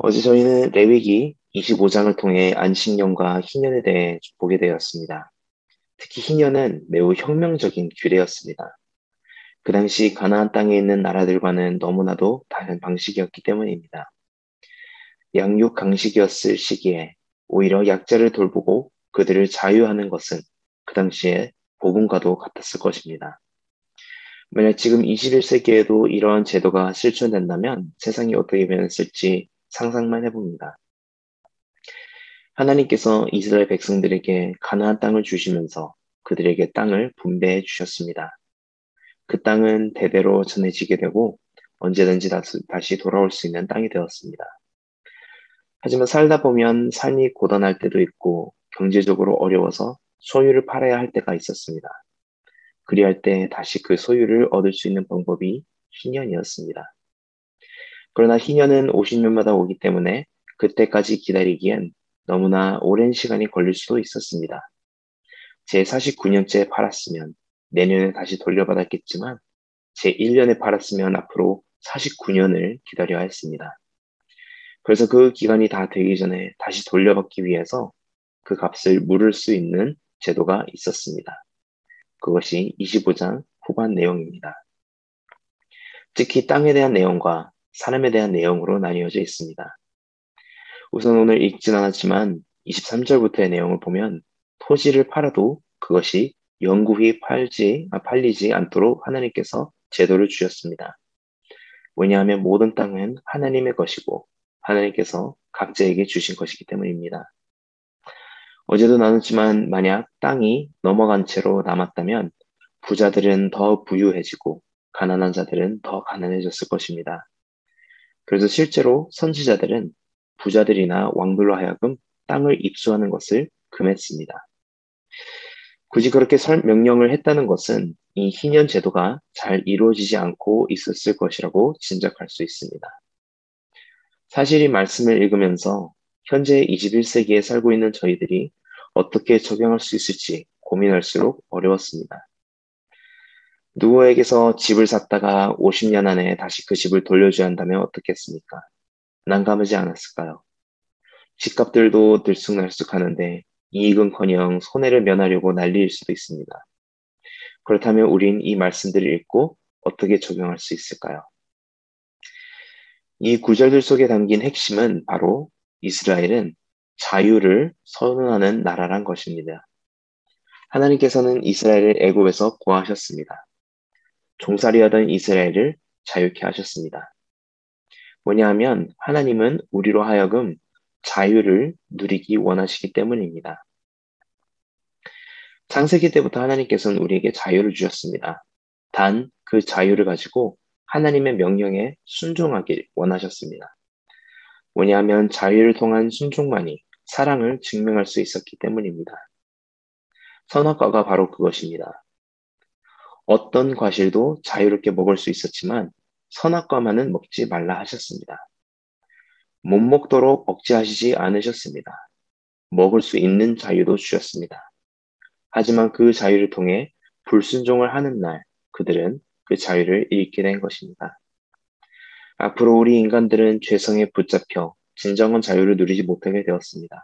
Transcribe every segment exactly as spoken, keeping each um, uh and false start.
어제 저희는 레위기 이십오 장을 통해 안식년과 희년에 대해 보게 되었습니다. 특히 희년은 매우 혁명적인 규례였습니다. 그 당시 가나안 땅에 있는 나라들과는 너무나도 다른 방식이었기 때문입니다. 양육 강식이었을 시기에 오히려 약자를 돌보고 그들을 자유하는 것은 그 당시에 복음과도 같았을 것입니다. 만약 지금 이십일 세기에도 이러한 제도가 실천된다면 세상이 어떻게 변했을지 상상만 해봅니다. 하나님께서 이스라엘 백성들에게 가나안 땅을 주시면서 그들에게 땅을 분배해 주셨습니다. 그 땅은 대대로 전해지게 되고 언제든지 다시 돌아올 수 있는 땅이 되었습니다. 하지만 살다 보면 삶이 고단할 때도 있고 경제적으로 어려워서 소유를 팔아야 할 때가 있었습니다. 그리할 때 다시 그 소유를 얻을 수 있는 방법이 희년이었습니다. 그러나 희년은 오십 년마다 오기 때문에 그때까지 기다리기엔 너무나 오랜 시간이 걸릴 수도 있었습니다. 제사십구 년째 팔았으면 내년에 다시 돌려받았겠지만 제일 년에 팔았으면 앞으로 사십구 년을 기다려야 했습니다. 그래서 그 기간이 다 되기 전에 다시 돌려받기 위해서 그 값을 물을 수 있는 제도가 있었습니다. 그것이 이십오 장 후반 내용입니다. 특히 땅에 대한 내용과 사람에 대한 내용으로 나뉘어져 있습니다. 우선 오늘 읽진 않았지만 이십삼 절부터의 내용을 보면 토지를 팔아도 그것이 영구히 팔지, 아, 팔리지 않도록 하나님께서 제도를 주셨습니다. 왜냐하면 모든 땅은 하나님의 것이고 하나님께서 각자에게 주신 것이기 때문입니다. 어제도 나눴지만 만약 땅이 넘어간 채로 남았다면 부자들은 더 부유해지고 가난한 자들은 더 가난해졌을 것입니다. 그래서 실제로 선지자들은 부자들이나 왕들로 하여금 땅을 입수하는 것을 금했습니다. 굳이 그렇게 명령을 했다는 것은 이 희년 제도가 잘 이루어지지 않고 있었을 것이라고 짐작할 수 있습니다. 사실 이 말씀을 읽으면서 현재 이십일 세기에 살고 있는 저희들이 어떻게 적용할 수 있을지 고민할수록 어려웠습니다. 누구에게서 집을 샀다가 오십 년 안에 다시 그 집을 돌려줘야 한다면 어떻겠습니까? 난감하지 않았을까요? 집값들도 들쑥날쑥하는데 이익은커녕 손해를 면하려고 난리일 수도 있습니다. 그렇다면 우린 이 말씀들을 읽고 어떻게 적용할 수 있을까요? 이 구절들 속에 담긴 핵심은 바로 이스라엘은 자유를 선언하는 나라란 것입니다. 하나님께서는 이스라엘을 애굽에서 구하셨습니다. 종살이하던 이스라엘을 자유케 하셨습니다. 뭐냐하면 하나님은 우리로 하여금 자유를 누리기 원하시기 때문입니다. 창세기 때부터 하나님께서는 우리에게 자유를 주셨습니다. 단 그 자유를 가지고 하나님의 명령에 순종하길 원하셨습니다. 뭐냐하면 자유를 통한 순종만이 사랑을 증명할 수 있었기 때문입니다. 선악과가 바로 그것입니다. 어떤 과실도 자유롭게 먹을 수 있었지만 선악과만은 먹지 말라 하셨습니다. 못 먹도록 억제하시지 않으셨습니다. 먹을 수 있는 자유도 주셨습니다. 하지만 그 자유를 통해 불순종을 하는 날 그들은 그 자유를 잃게 된 것입니다. 앞으로 우리 인간들은 죄성에 붙잡혀 진정한 자유를 누리지 못하게 되었습니다.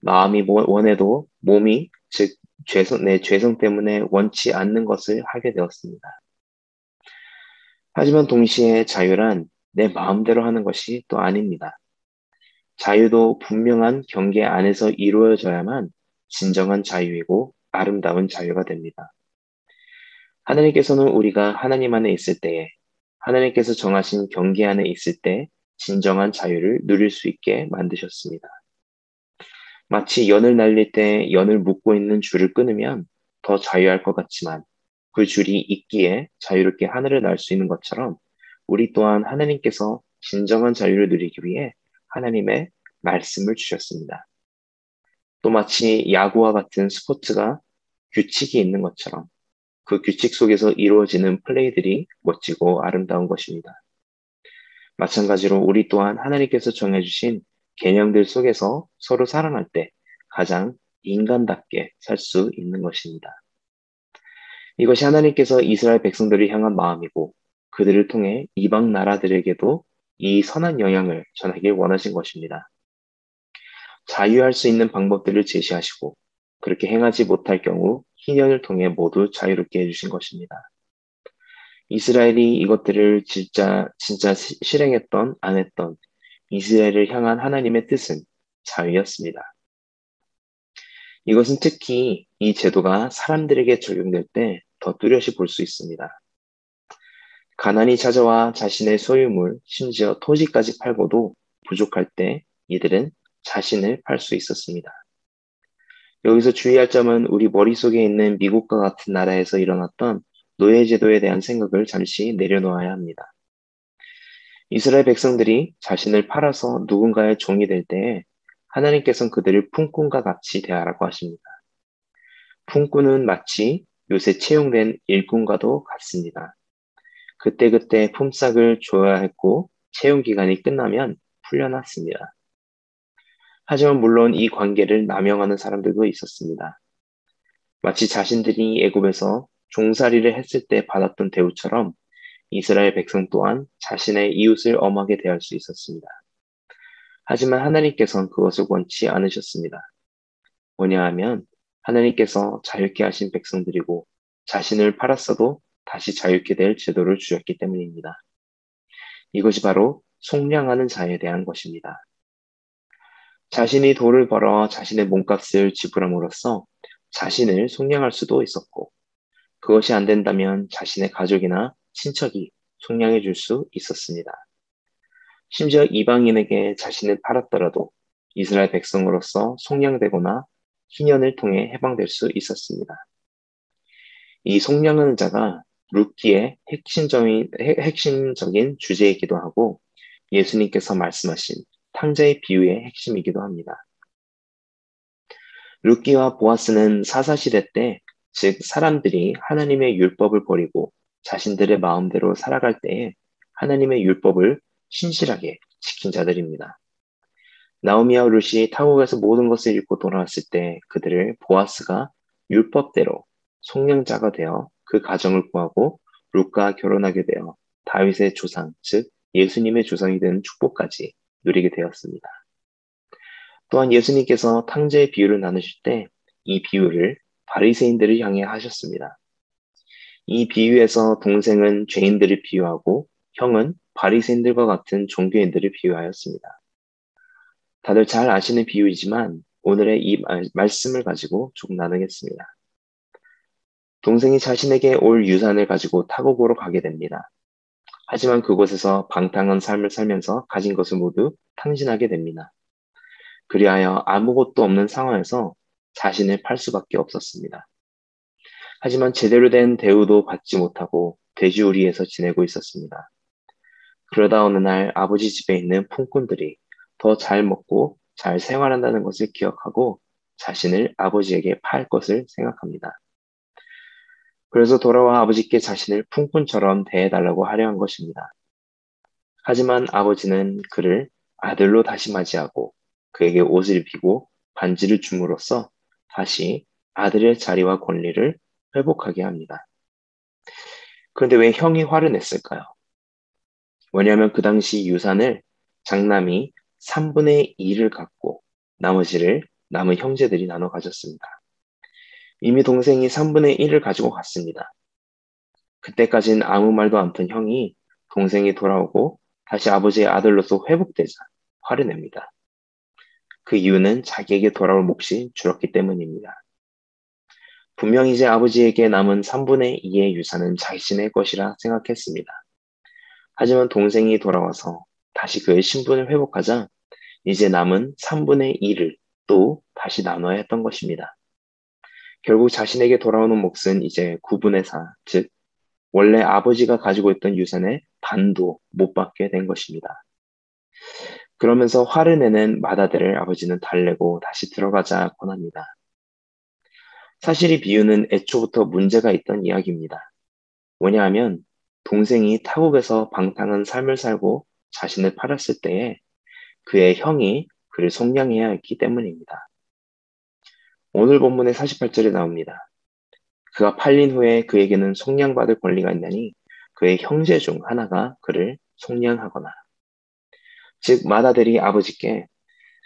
마음이 원해도 몸이 즉 죄성, 내 죄성 때문에 원치 않는 것을 하게 되었습니다. 하지만 동시에 자유란 내 마음대로 하는 것이 또 아닙니다. 자유도 분명한 경계 안에서 이루어져야만 진정한 자유이고 아름다운 자유가 됩니다. 하나님께서는 우리가 하나님 안에 있을 때에 하나님께서 정하신 경계 안에 있을 때 진정한 자유를 누릴 수 있게 만드셨습니다. 마치 연을 날릴 때 연을 묶고 있는 줄을 끊으면 더 자유할 것 같지만 그 줄이 있기에 자유롭게 하늘을 날 수 있는 것처럼 우리 또한 하나님께서 진정한 자유를 누리기 위해 하나님의 말씀을 주셨습니다. 또 마치 야구와 같은 스포츠가 규칙이 있는 것처럼 그 규칙 속에서 이루어지는 플레이들이 멋지고 아름다운 것입니다. 마찬가지로 우리 또한 하나님께서 정해주신 개념들 속에서 서로 사랑할 때 가장 인간답게 살 수 있는 것입니다. 이것이 하나님께서 이스라엘 백성들을 향한 마음이고 그들을 통해 이방 나라들에게도 이 선한 영향을 전하길 원하신 것입니다. 자유할 수 있는 방법들을 제시하시고 그렇게 행하지 못할 경우 희년을 통해 모두 자유롭게 해주신 것입니다. 이스라엘이 이것들을 진짜, 진짜 실행했던 안 했던 이스라엘을 향한 하나님의 뜻은 자유였습니다. 이것은 특히 이 제도가 사람들에게 적용될 때 더 뚜렷이 볼 수 있습니다. 가난이 찾아와 자신의 소유물, 심지어 토지까지 팔고도 부족할 때 이들은 자신을 팔 수 있었습니다. 여기서 주의할 점은 우리 머릿속에 있는 미국과 같은 나라에서 일어났던 노예 제도에 대한 생각을 잠시 내려놓아야 합니다. 이스라엘 백성들이 자신을 팔아서 누군가의 종이 될 때에 하나님께서는 그들을 품꾼과 같이 대하라고 하십니다. 품꾼은 마치 요새 채용된 일꾼과도 같습니다. 그때그때 품삯을 줘야 했고 채용기간이 끝나면 풀려났습니다. 하지만 물론 이 관계를 남용하는 사람들도 있었습니다. 마치 자신들이 애굽에서 종살이를 했을 때 받았던 대우처럼 이스라엘 백성 또한 자신의 이웃을 엄하게 대할 수 있었습니다. 하지만 하나님께서는 그것을 원치 않으셨습니다. 뭐냐 하면 하나님께서 자유케 하신 백성들이고 자신을 팔았어도 다시 자유케 될 제도를 주셨기 때문입니다. 이것이 바로 속량하는 자에 대한 것입니다. 자신이 돈을 벌어 자신의 몸값을 지불함으로써 자신을 속량할 수도 있었고 그것이 안 된다면 자신의 가족이나 친척이 속량해 줄 수 있었습니다. 심지어 이방인에게 자신을 팔았더라도 이스라엘 백성으로서 속량되거나 희년을 통해 해방될 수 있었습니다. 이 속량하는 자가 룻기의 핵심적인, 핵심적인 주제이기도 하고 예수님께서 말씀하신 탕자의 비유의 핵심이기도 합니다. 룻기와 보아스는 사사시대 때, 즉 사람들이 하나님의 율법을 버리고 자신들의 마음대로 살아갈 때에 하나님의 율법을 신실하게 지킨 자들입니다. 나오미와 룻이 타국에서 모든 것을 잃고 돌아왔을 때 그들을 보아스가 율법대로 속량자가 되어 그 가정을 구하고 룻과 결혼하게 되어 다윗의 조상, 즉 예수님의 조상이 되는 축복까지 누리게 되었습니다. 또한 예수님께서 탕자의 비유를 나누실 때 이 비유를 바리새인들을 향해 하셨습니다. 이 비유에서 동생은 죄인들을 비유하고 형은 바리새인들과 같은 종교인들을 비유하였습니다. 다들 잘 아시는 비유이지만 오늘의 이 말씀을 가지고 조금 나누겠습니다. 동생이 자신에게 올 유산을 가지고 타국으로 가게 됩니다. 하지만 그곳에서 방탕한 삶을 살면서 가진 것을 모두 탕진하게 됩니다. 그리하여 아무것도 없는 상황에서 자신을 팔 수밖에 없었습니다. 하지만 제대로 된 대우도 받지 못하고 돼지우리에서 지내고 있었습니다. 그러다 어느 날 아버지 집에 있는 품꾼들이 더 잘 먹고 잘 생활한다는 것을 기억하고 자신을 아버지에게 팔 것을 생각합니다. 그래서 돌아와 아버지께 자신을 품꾼처럼 대해달라고 하려 한 것입니다. 하지만 아버지는 그를 아들로 다시 맞이하고 그에게 옷을 입히고 반지를 줌으로써 다시 아들의 자리와 권리를 회복하게 합니다. 그런데 왜 형이 화를 냈을까요? 왜냐하면 그 당시 유산을 장남이 삼분의 이를 갖고 나머지를 남은 형제들이 나눠 가졌습니다. 이미 동생이 삼분의 일을 가지고 갔습니다. 그때까지는 아무 말도 안 튼 형이 동생이 돌아오고 다시 아버지의 아들로서 회복되자 화를 냅니다. 그 이유는 자기에게 돌아올 몫이 줄었기 때문입니다. 분명 이제 아버지에게 남은 삼분의 이의 유산은 자신의 것이라 생각했습니다. 하지만 동생이 돌아와서 다시 그의 신분을 회복하자 이제 남은 삼분의 이를 또 다시 나눠야 했던 것입니다. 결국 자신에게 돌아오는 몫은 이제 구분의 사, 즉 원래 아버지가 가지고 있던 유산의 반도 못 받게 된 것입니다. 그러면서 화를 내는 맏아들을 아버지는 달래고 다시 들어가자 권합니다. 사실 이 비유는 애초부터 문제가 있던 이야기입니다. 왜냐하면 동생이 타국에서 방탕한 삶을 살고 자신을 팔았을 때에 그의 형이 그를 속량해야 했기 때문입니다. 오늘 본문의 사십팔 절에 나옵니다. 그가 팔린 후에 그에게는 속량받을 권리가 있나니 그의 형제 중 하나가 그를 속량하거나 즉 맏아들이 아버지께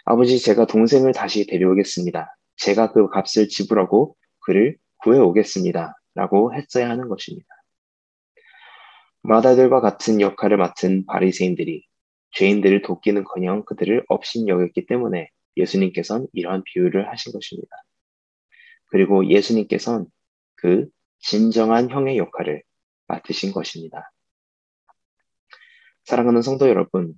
아버지 제가 동생을 다시 데려오겠습니다. 제가 그 값을 지불하고 그를 구해오겠습니다. 라고 했어야 하는 것입니다. 맏아들과 같은 역할을 맡은 바리새인들이 죄인들을 돕기는커녕 그들을 업신여겼기 때문에 예수님께서는 이러한 비유를 하신 것입니다. 그리고 예수님께서는 그 진정한 형의 역할을 맡으신 것입니다. 사랑하는 성도 여러분,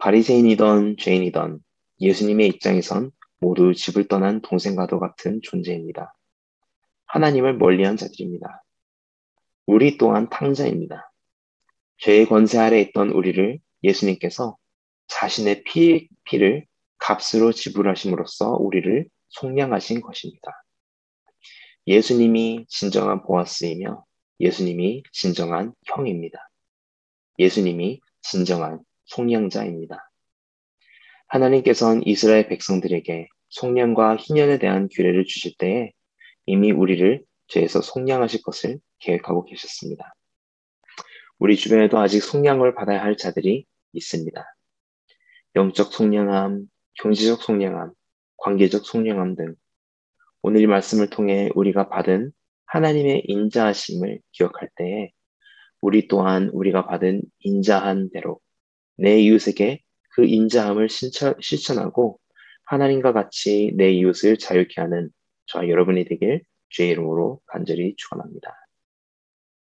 바리새인이던 죄인이던 예수님의 입장에선 모두 집을 떠난 동생과도 같은 존재입니다. 하나님을 멀리한 자들입니다. 우리 또한 탕자입니다. 죄의 권세 아래 있던 우리를 예수님께서 자신의 피, 피를 값으로 지불하심으로써 우리를 속량하신 것입니다. 예수님이 진정한 보아스이며 예수님이 진정한 형입니다. 예수님이 진정한 속량자입니다. 하나님께서는 이스라엘 백성들에게 속량과 희년에 대한 규례를 주실 때에 이미 우리를 죄에서 속량하실 것을 계획하고 계셨습니다. 우리 주변에도 아직 속량을 받아야 할 자들이 있습니다. 영적 속량함, 경제적 속량함, 관계적 속량함 등 오늘 이 말씀을 통해 우리가 받은 하나님의 인자하심을 기억할 때에 우리 또한 우리가 받은 인자한 대로 내 이웃에게 그 인자함을 실천하고 하나님과 같이 내 이웃을 자유케 하는 저와 여러분이 되길 주의 이름으로 간절히 축원합니다.